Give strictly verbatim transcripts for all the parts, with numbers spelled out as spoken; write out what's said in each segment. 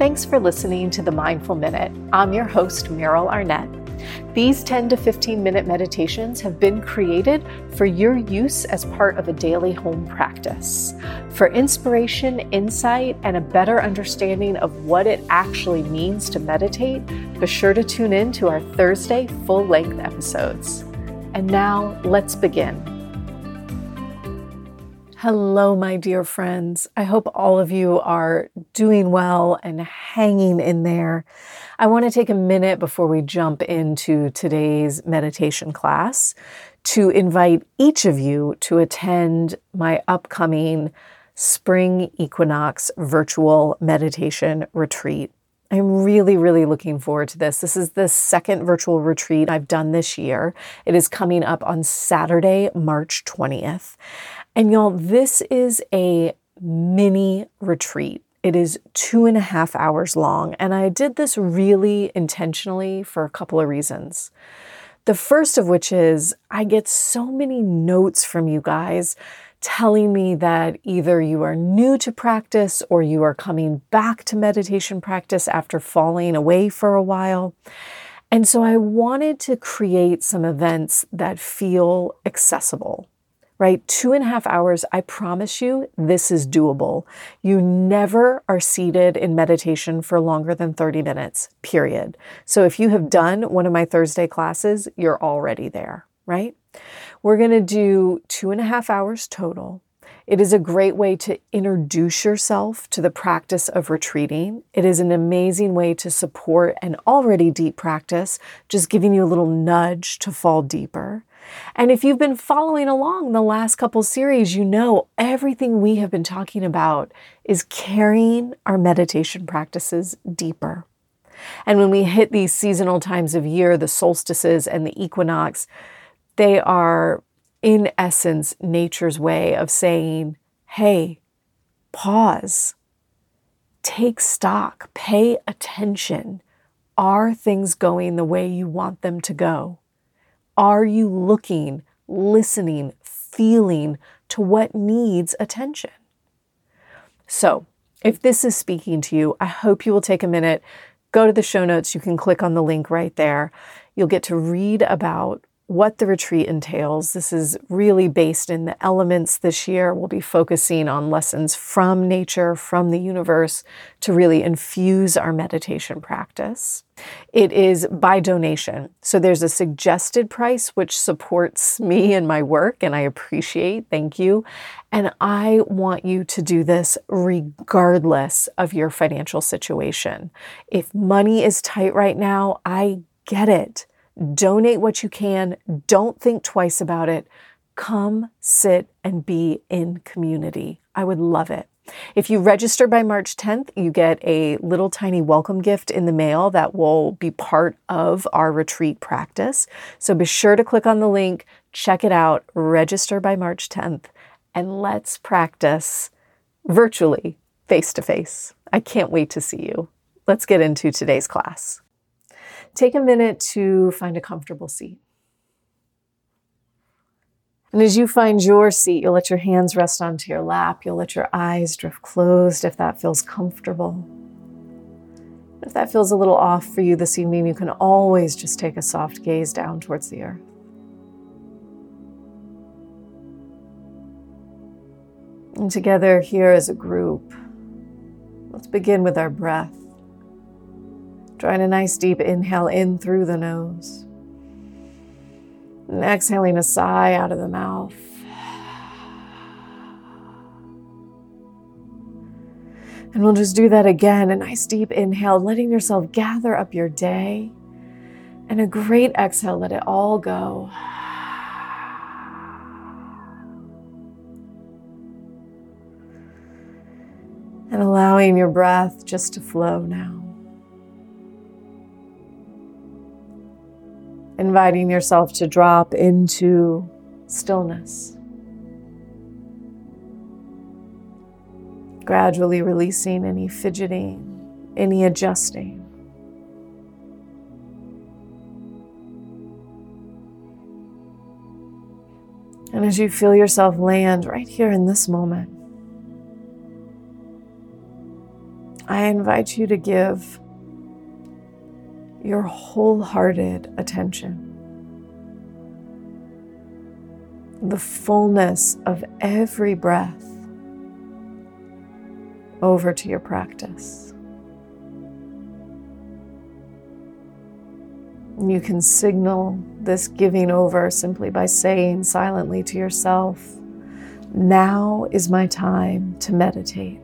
Thanks for listening to The Mindful Minute. I'm your host, Meryl Arnett. These ten to fifteen minute meditations have been created for your use as part of a daily home practice. For inspiration, insight, and a better understanding of what it actually means to meditate, be sure to tune in to our Thursday full-length episodes. And now, let's begin. Hello, my dear friends. I hope all of you are doing well and hanging in there. I want to take a minute before we jump into today's meditation class to invite each of you to attend my upcoming Spring Equinox Virtual Meditation Retreat. I'm really, really looking forward to this. This is the second virtual retreat I've done this year. It is coming up on Saturday, March twentieth. And y'all, this is a mini retreat. It is two and a half hours long. And I did this really intentionally for a couple of reasons. The first of which is I get so many notes from you guys telling me that either you are new to practice or you are coming back to meditation practice after falling away for a while. And so I wanted to create some events that feel accessible, right? Two and a half hours, I promise you, this is doable. You never are seated in meditation for longer than thirty minutes, period. So if you have done one of my Thursday classes, you're already there, right? We're going to do two and a half hours total. It is a great way to introduce yourself to the practice of retreating. It is an amazing way to support an already deep practice, just giving you a little nudge to fall deeper. And if you've been following along the last couple series, you know everything we have been talking about is carrying our meditation practices deeper. And when we hit these seasonal times of year, the solstices and the equinox, they are, in essence, nature's way of saying, hey, pause, take stock, pay attention. Are things going the way you want them to go? Are you looking, listening, feeling to what needs attention? So, if this is speaking to you, I hope you will take a minute, go to the show notes, you can click on the link right there. You'll get to read about what the retreat entails. This is really based in the elements this year. We'll be focusing on lessons from nature, from the universe, to really infuse our meditation practice. It is by donation. So there's a suggested price, which supports me and my work, and I appreciate. Thank you. And I want you to do this regardless of your financial situation. If money is tight right now, I get it. Donate what you can. Don't think twice about it. Come sit and be in community. I would love it. If you register by March tenth, you get a little tiny welcome gift in the mail that will be part of our retreat practice. So be sure to click on the link, check it out, register by March tenth, and let's practice virtually, face to face. I can't wait to see you. Let's get into today's class. Take a minute to find a comfortable seat. And as you find your seat, you'll let your hands rest onto your lap. You'll let your eyes drift closed if that feels comfortable. If that feels a little off for you this evening, you can always just take a soft gaze down towards the earth. And together here as a group, let's begin with our breath. Drawing a nice deep inhale in through the nose. And exhaling a sigh out of the mouth. And we'll just do that again, a nice deep inhale, letting yourself gather up your day. And a great exhale, let it all go. And allowing your breath just to flow now. Inviting yourself to drop into stillness. Gradually releasing any fidgeting, any adjusting. And as you feel yourself land right here in this moment, I invite you to give your wholehearted attention, the fullness of every breath, over to your practice. And you can signal this giving over simply by saying silently to yourself, "Now is my time to meditate."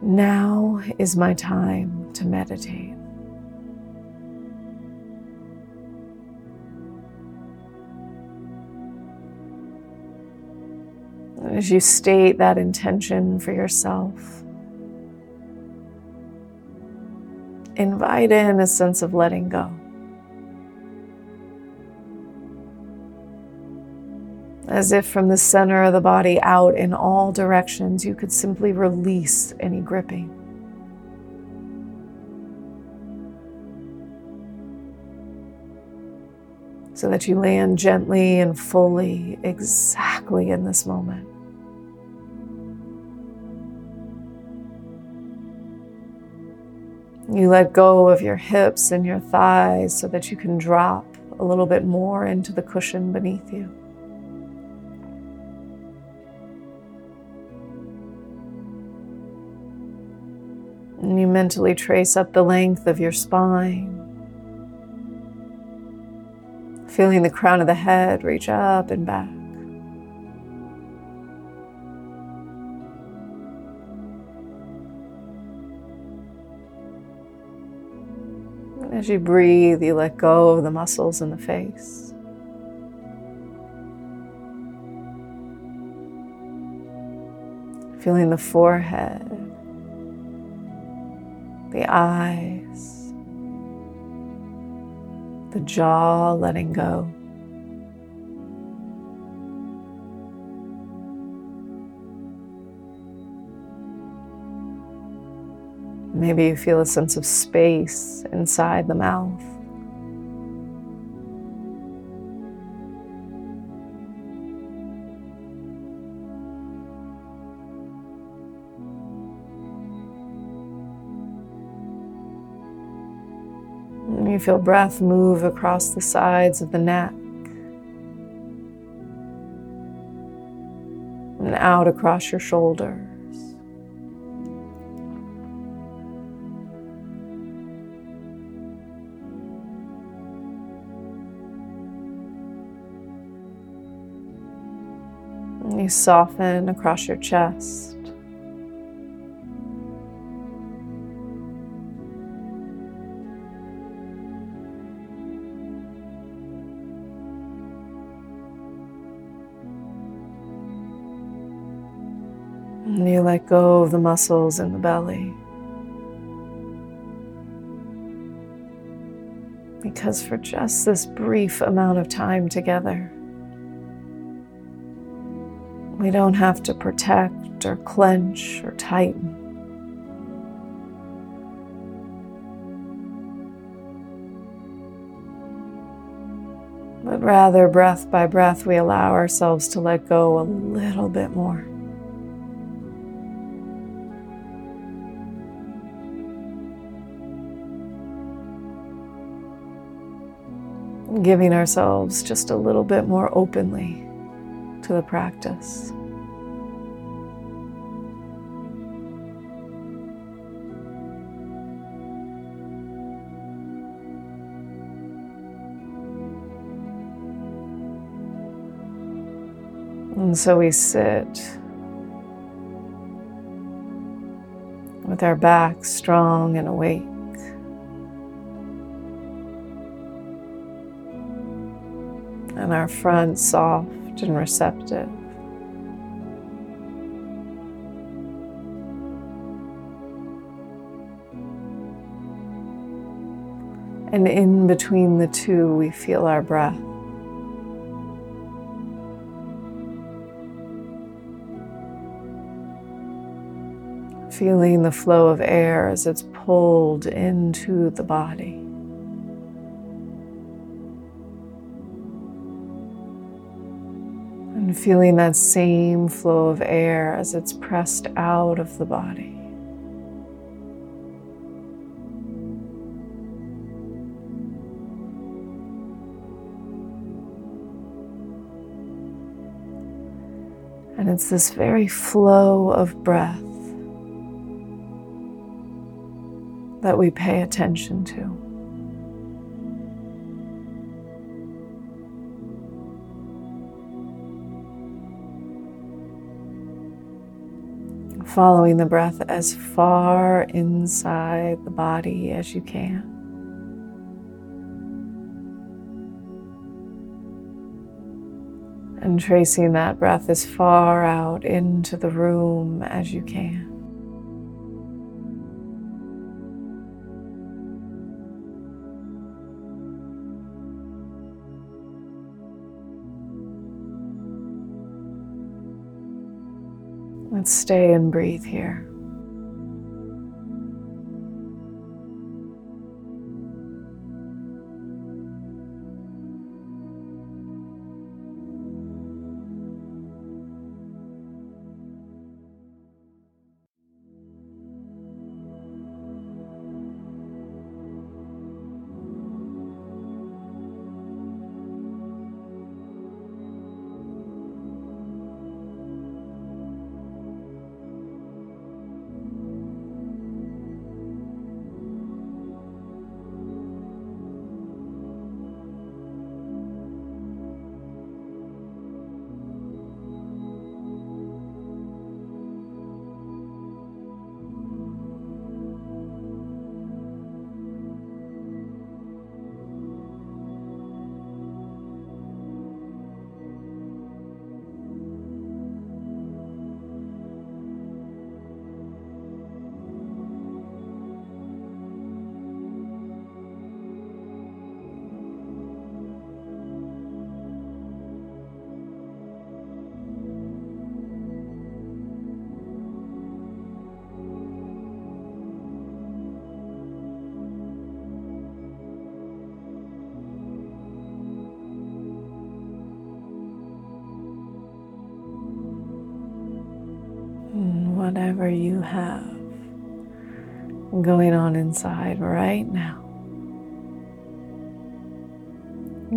Now is my time to meditate. As you state that intention for yourself, invite in a sense of letting go. As if from the center of the body out in all directions, you could simply release any gripping. So that you land gently and fully, exactly in this moment. You let go of your hips and your thighs so that you can drop a little bit more into the cushion beneath you. And you mentally trace up the length of your spine, feeling the crown of the head reach up and back. And as you breathe, you let go of the muscles in the face. Feeling the forehead, the eyes, the jaw letting go. Maybe you feel a sense of space inside the mouth. You feel breath move across the sides of the neck and out across your shoulders. And you soften across your chest. And you let go of the muscles in the belly. Because for just this brief amount of time together, we don't have to protect or clench or tighten. But rather, breath by breath, we allow ourselves to let go a little bit more. Giving ourselves just a little bit more openly to the practice. And so we sit with our back strong and awake. And our front soft and receptive. And in between the two, we feel our breath. Feeling the flow of air as it's pulled into the body. And feeling that same flow of air as it's pressed out of the body. And it's this very flow of breath that we pay attention to. Following the breath as far inside the body as you can. And tracing that breath as far out into the room as you can. Let's stay and breathe here. Whatever you have going on inside right now,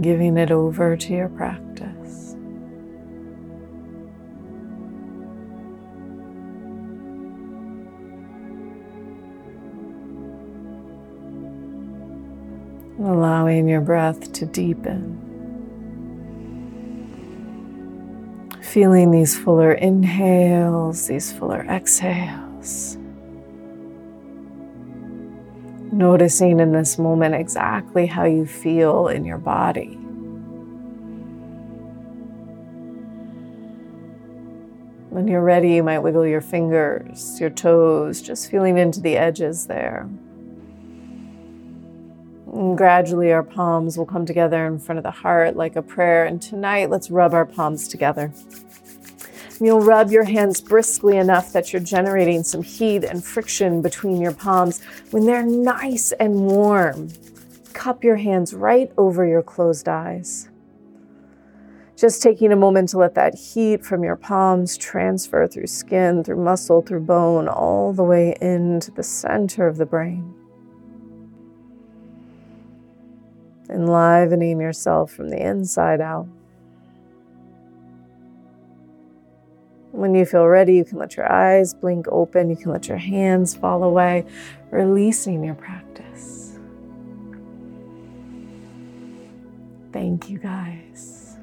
giving it over to your practice. Allowing your breath to deepen. Feeling these fuller inhales, these fuller exhales. Noticing in this moment exactly how you feel in your body. When you're ready, you might wiggle your fingers, your toes, just feeling into the edges there. And gradually our palms will come together in front of the heart like a prayer. And tonight, let's rub our palms together. You'll rub your hands briskly enough that you're generating some heat and friction between your palms. When they're nice and warm, cup your hands right over your closed eyes. Just taking a moment to let that heat from your palms transfer through skin, through muscle, through bone, all the way into the center of the brain. Enlivening yourself from the inside out. When you feel ready, you can let your eyes blink open. You can let your hands fall away, releasing your practice. Thank you, guys.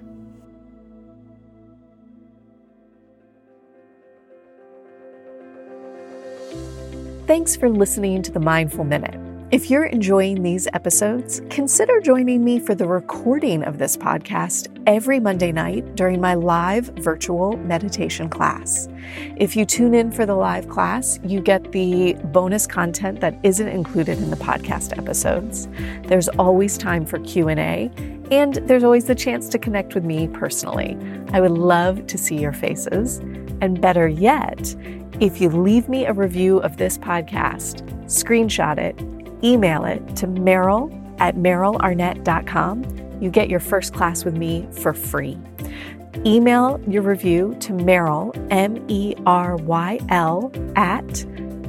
Thanks for listening to The Mindful Minute. If you're enjoying these episodes, consider joining me for the recording of this podcast every Monday night during my live virtual meditation class. If you tune in for the live class, you get the bonus content that isn't included in the podcast episodes. There's always time for Q and A, and there's always the chance to connect with me personally. I would love to see your faces. And better yet, if you leave me a review of this podcast, screenshot it, email it to Meryl at meryl arnett dot com. You get your first class with me for free. Email your review to Meryl, M E R Y L, at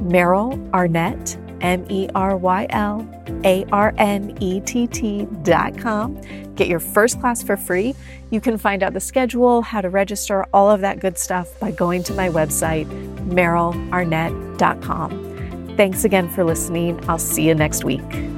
merylarnett, M E R Y L A R N E T T dot com. Get your first class for free. You can find out the schedule, how to register, all of that good stuff by going to my website, meryl arnett dot com. Thanks again for listening. I'll see you next week.